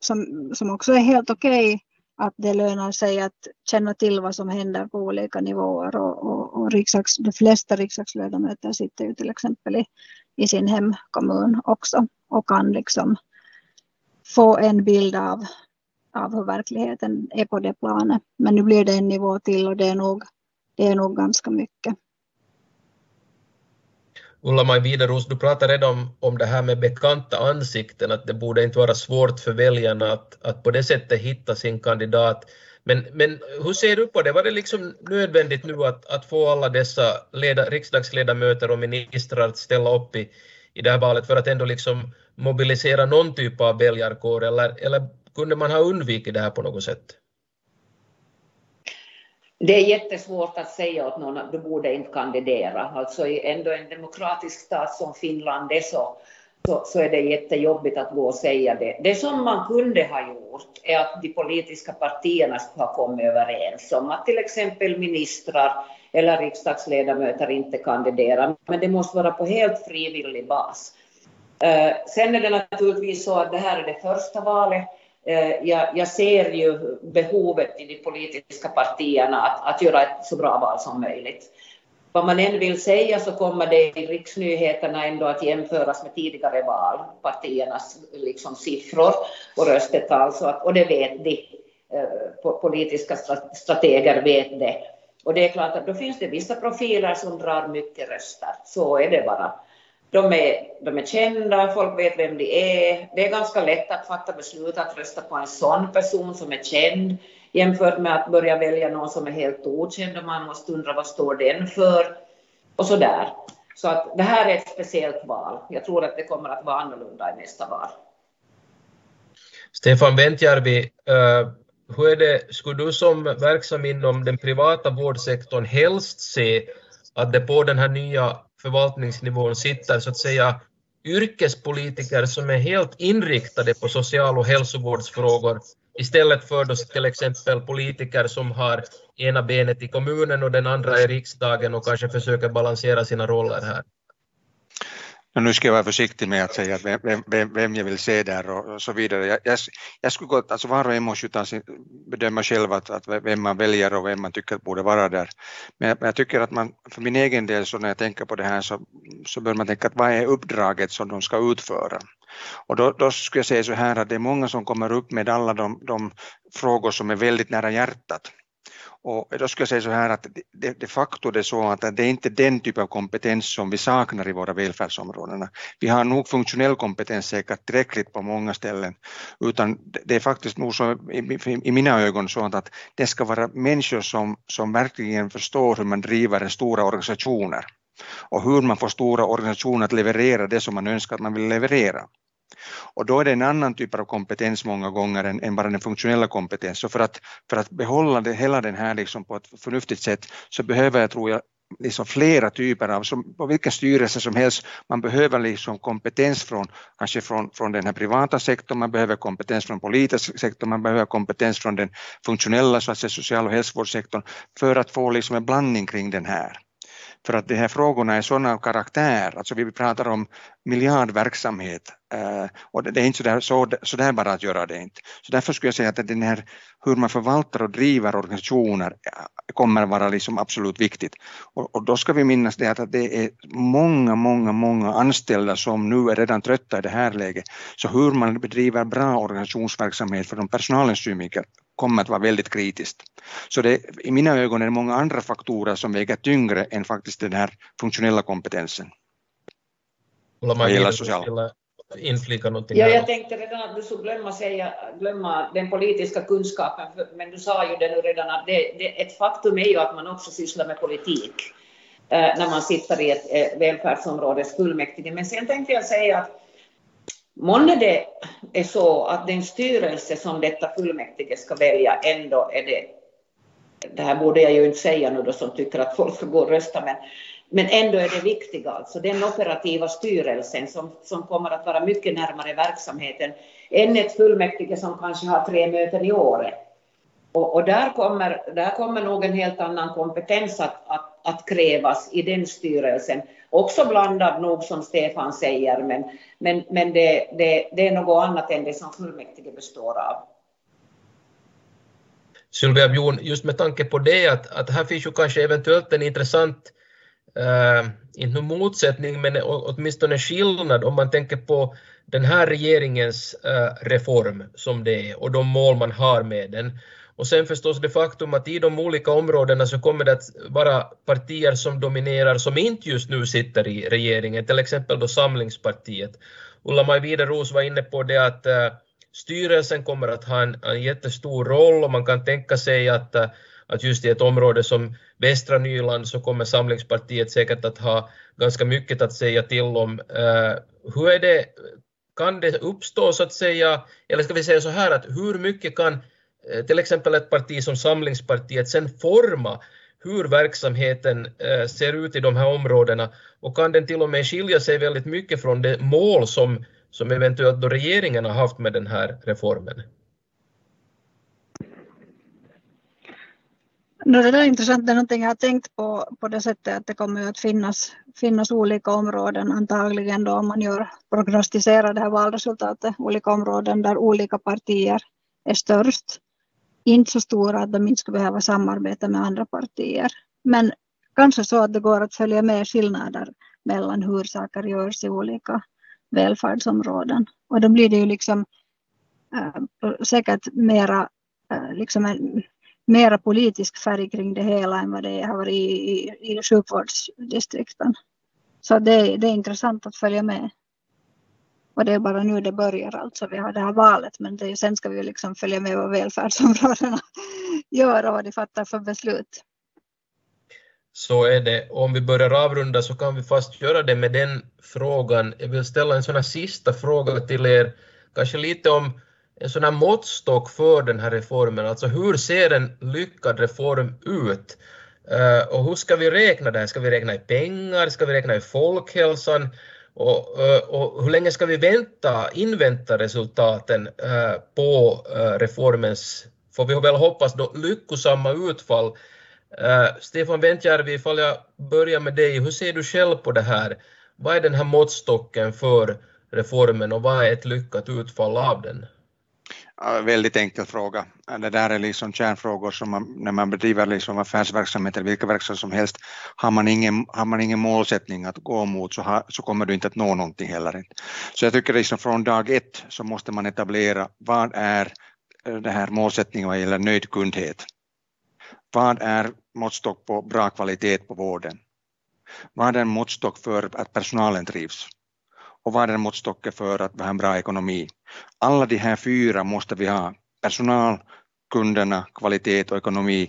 som, som också är helt okej okay, att det lönar sig att känna till vad som händer på olika nivåer och, och, och riksdags, de flesta riksdagsledamöter sitter ju till exempel i, i sin hemkommun också och kan liksom få en bild av av hur verkligheten är på det planet. Men nu blir det en nivå till och det är nog, det är nog ganska mycket. Ulla-Maj Wideroos, du pratade redan om, om det här med bekanta ansikten, att det borde inte vara svårt för väljarna att, att på det sättet hitta sin kandidat. Men, men hur ser du på det? Var det liksom nödvändigt nu att, att få alla dessa leda, riksdagsledamöter och ministrar att ställa upp i, i det här valet för att ändå liksom mobilisera någon typ av väljarkår eller, eller kunde man ha undvikit det här på något sätt? Det är jättesvårt att säga åt någon att du borde inte kandidera. Alltså ändå en demokratisk stat som Finland är så, så, så är det jättejobbigt att gå och säga det. Det som man kunde ha gjort är att de politiska partierna ska ha kommit överens om att till exempel ministrar eller riksdagsledamöter inte kandiderar. Men det måste vara på helt frivillig bas. Sen är det naturligtvis så att det här är det första valet. Jag, jag ser ju behovet i de politiska partierna att, att göra ett så bra val som möjligt. Vad man än vill säga så kommer det i riksnyheterna ändå att jämföras med tidigare val, partiernas liksom siffror och röstetal. Så att, och det vet de, politiska strateger vet det. Och det är klart att då finns det vissa profiler som drar mycket röster, så är det bara. De är, de är kända, folk vet vem de är. Det är ganska lätt att fatta beslut att rösta på en sån person som är känd jämfört med att börja välja någon som är helt okänd och man måste undra vad står den för och sådär. Så att det här är ett speciellt val. Jag tror att det kommer att vara annorlunda i nästa val. Stefan Wentjärvi, hur är det, skulle du som verksam inom den privata vårdsektorn helst se att det på den här nya förvaltningsnivån sitter så att säga yrkespolitiker som är helt inriktade på social- och hälsovårdsfrågor istället för då till exempel politiker som har ena benet i kommunen och den andra i riksdagen och kanske försöker balansera sina roller här? Nu ska jag vara försiktig med att säga vem, vem, vem jag vill se där och så vidare. Jag, jag, jag skulle gå, alltså var och en måste bedöma själv att, att vem man väljer och vem man tycker borde vara där. Men jag, jag tycker att man, för min egen del, så när jag tänker på det här så, så bör man tänka att vad är uppdraget som de ska utföra? Och då, då skulle jag säga så här att det är många som kommer upp med alla de, de frågor som är väldigt nära hjärtat. Och då ska jag säga så här att det, de facto det är så att det är inte den typ av kompetens som vi saknar i våra välfärdsområden. Vi har nog funktionell kompetens säkert tillräckligt på många ställen, utan det är faktiskt nog så i, i mina ögon så att det ska vara människor som, som verkligen förstår hur man driver stora organisationer och hur man får stora organisationer att leverera det som man önskar att man vill leverera. Och då är det en annan typ av kompetens många gånger än, än bara den funktionella kompetensen. Så för att, för att behålla det, hela den här liksom på ett förnuftigt sätt så behöver jag, tror jag, liksom flera typer av, som, på vilken styrelse som helst, man behöver liksom kompetens från, kanske från, från den här privata sektorn, man behöver kompetens från politisk sektor, man behöver kompetens från den funktionella, så att säga, social- och hälsovårdssektorn, för att få liksom en blandning kring den här. För att de här frågorna är sådana karaktär, alltså vi pratar om miljardverksamhet och det är inte sådär, sådär bara att göra det inte. Så därför skulle jag säga att den här, hur man förvaltar och driver organisationer kommer vara liksom absolut viktigt. Och, och då ska vi minnas det att det är många, många, många anställda som nu är redan trötta i det här läget. Så hur man bedriver bra organisationsverksamhet för de personalens synvinkel kommer att vara väldigt kritiskt. Så det, i mina ögon är det många andra faktorer som väger tyngre än faktiskt den här funktionella kompetensen. Ulla-Maj Wideroos inflika någonting. Ja, jag tänkte redan att du skulle glömma, säga, glömma den politiska kunskapen, men du sa ju det nu redan att det, det, ett faktum är ju att man också sysslar med politik eh, när man sitter i ett eh, välfärdsområdes fullmäktige. Men sen tänkte jag säga att månne det är så att den styrelse som detta fullmäktige ska välja ändå är det, det här borde jag ju inte säga nu då som tycker att folk ska gå och rösta, men, men ändå är det viktiga, alltså den operativa styrelsen som, som kommer att vara mycket närmare verksamheten än ett fullmäktige som kanske har tre möten i året. Och, och där, kommer, där kommer nog en helt annan kompetens att, att, att krävas i den styrelsen. Också blandad nog som Stefan säger, men, men, men det, det, det är något annat än det som fullmäktige består av. Sylvia Björn, just med tanke på det att, att här finns ju kanske eventuellt en intressant, eh, inte motsättning, men åtminstone skillnad om man tänker på den här regeringens eh, reform som det är och de mål man har med den. Och sen förstås det faktum att i de olika områdena så kommer det att vara partier som dominerar som inte just nu sitter i regeringen, till exempel då Samlingspartiet. Ulla-Maj Wideroos var inne på det att uh, styrelsen kommer att ha en, en jättestor roll och man kan tänka sig att, uh, att just i ett område som Västra Nyland så kommer Samlingspartiet säkert att ha ganska mycket att säga till om. Uh, hur är det, kan det uppstå så att säga, eller ska vi säga så här att hur mycket kan till exempel ett parti som Samlingspartiet sen forma hur verksamheten ser ut i de här områdena och kan den till och med skilja sig väldigt mycket från det mål som, som eventuellt då regeringen har haft med den här reformen? No, det där är intressant, det är någonting jag har tänkt på på det sättet att det kommer att finnas, finnas olika områden antagligen då om man gör prognostiserar det här valresultatet, olika områden där olika partier är störst. Inte så stora att de inte skulle behöva samarbeta med andra partier. Men kanske så att det går att följa med skillnader mellan hur saker görs i olika välfärdsområden. Och då blir det ju liksom äh, säkert mera, äh, liksom en, mera politisk färg kring det hela än vad det har varit i, i, i sjukvårdsdistrikten. Så det, det är intressant att följa med. Och det är bara nu det börjar, alltså vi har det här valet, men det, sen ska vi liksom följa med vad välfärdsområdena gör och vad de fattar för beslut. Så är det. Om vi börjar avrunda så kan vi fast göra det med den frågan. Jag vill ställa en sån här sista fråga till er, kanske lite om en sån här måttstock för den här reformen. Alltså hur ser en lyckad reform ut? Och hur ska vi räkna det här? Ska vi räkna i pengar? Ska vi räkna i folkhälsan? Och, och hur länge ska vi vänta, invänta resultaten eh, på eh, reformens, får vi väl hoppas, då, lyckosamma utfall. Eh, Stefan Wentjärvi, ifall jag börjar med dig, hur ser du själv på det här? Vad är den här måttstocken för reformen och vad är ett lyckat utfall av den? Ja, väldigt enkel fråga. Det där är liksom kärnfrågor som man, när man bedriver liksom affärsverksamhet eller vilka verksamheter som helst, har man ingen, har man ingen målsättning att gå mot så, ha, så kommer du inte att nå någonting heller. Så jag tycker liksom från dag ett så måste man etablera vad är det här målsättningen vad gäller nöjd kundhet. Vad är måttstock på bra kvalitet på vården? Vad är en måttstock för att personalen trivs? Och vad är en måttstock för att vi har en bra ekonomi? Alla de här fyra måste vi ha. Personal, kunderna, kvalitet och ekonomi.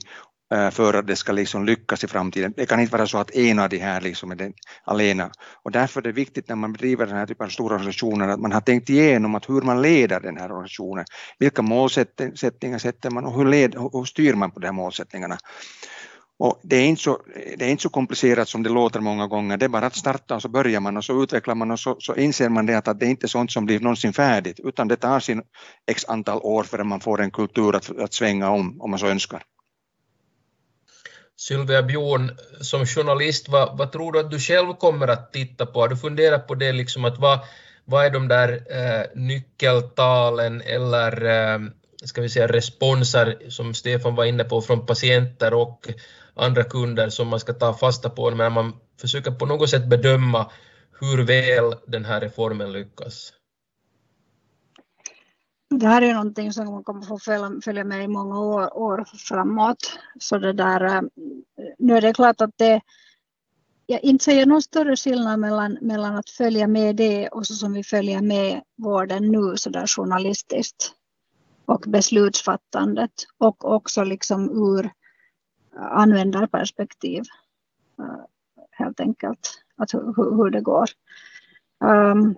för att det ska liksom lyckas i framtiden. Det kan inte vara så att en av de här liksom är den alena. Och därför är det viktigt när man bedriver den här typen av stora organisationer att man har tänkt igenom att hur man leder den här organisationen. Vilka målsättningar sätter man och hur, led, hur styr man på de här målsättningarna. Och det är inte så, det är inte så komplicerat som det låter många gånger. Det är bara att starta och så börjar man och så utvecklar man och så, så inser man det att det är inte sånt som blir någonsin färdigt. Utan det tar sin x antal år förrän man får en kultur att, att svänga om, om man så önskar. Sylvia Björn, som journalist, vad, vad tror du att du själv kommer att titta på? Har du funderat på det, liksom, att vad, vad är de där eh, nyckeltalen eller eh, ska vi säga responser som Stefan var inne på från patienter och andra kunder som man ska ta fasta på när man försöker på något sätt bedöma hur väl den här reformen lyckas? Det här är någonting som man kommer få följa med i många år, år framåt. Så det där, nu är det klart att det, jag inte säger någon större skillnad mellan, mellan att följa med det och så som vi följer med vården nu så där journalistiskt och beslutsfattandet och också liksom ur användarperspektiv helt enkelt att hur, hur det går. Um,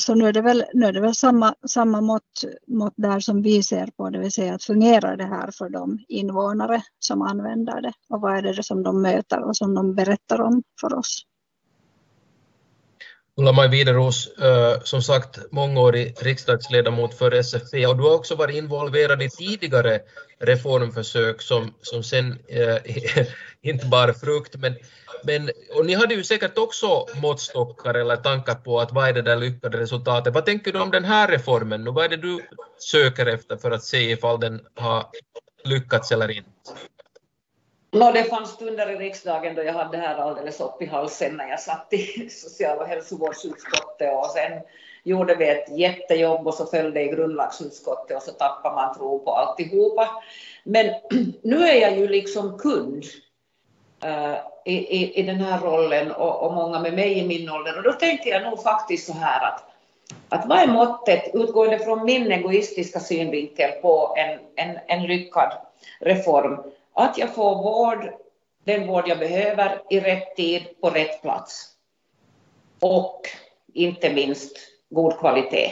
Så nu är det väl, nu är det väl samma, samma mått, mått där som vi ser på, det vill säga att fungerar det här för de invånare som använder det och vad är det som de möter och som de berättar om för oss. Ulla-Maj Wideroos, som sagt mångårig riksdagsledamot för S F P, och du har också varit involverad i tidigare reformförsök som, som sen eh, inte bara frukt, men, men och ni hade ju säkert också måttstockar eller tankar på att vad är det där lyckade resultatet. Vad tänker du om den här reformen och vad är det du söker efter för att se ifall den har lyckats eller inte? No, det fanns stunder i riksdagen då jag hade det här alldeles upp i halsen när jag satt i social- och hälsovårdsutskottet och sen gjorde vi ett jättejobb och så följde i grundlagsutskottet och så tappade man tro på alltihopa. Men nu är jag ju liksom kund uh, i, i, i den här rollen och, och många med mig i min ålder, och då tänkte jag nog faktiskt så här att att vad är måttet utgående från min egoistiska synvinkel på en, en, en lyckad reform? Att jag får vård, den vård jag behöver i rätt tid på rätt plats. Och inte minst god kvalitet.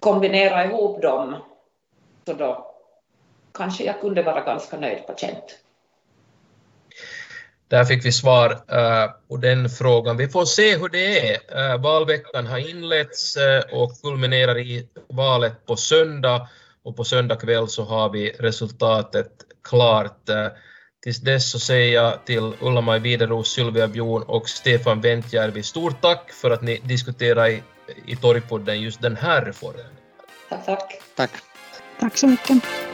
Kombinera ihop dem så då kanske jag kunde vara ganska nöjd patient. Där fick vi svar uh, på den frågan. Vi får se hur det är. Uh, valveckan har inletts uh, och kulminerar i valet på söndag. Och på söndag kväll så har vi resultatet klart. Tills dess så säger jag till Ulla-Maj Wideroos, Sylvia Björn och Stefan Wentjärvi stort tack för att ni diskuterar i, i TORG-podden just den här reformen. Tack, tack. Tack. Tack så mycket.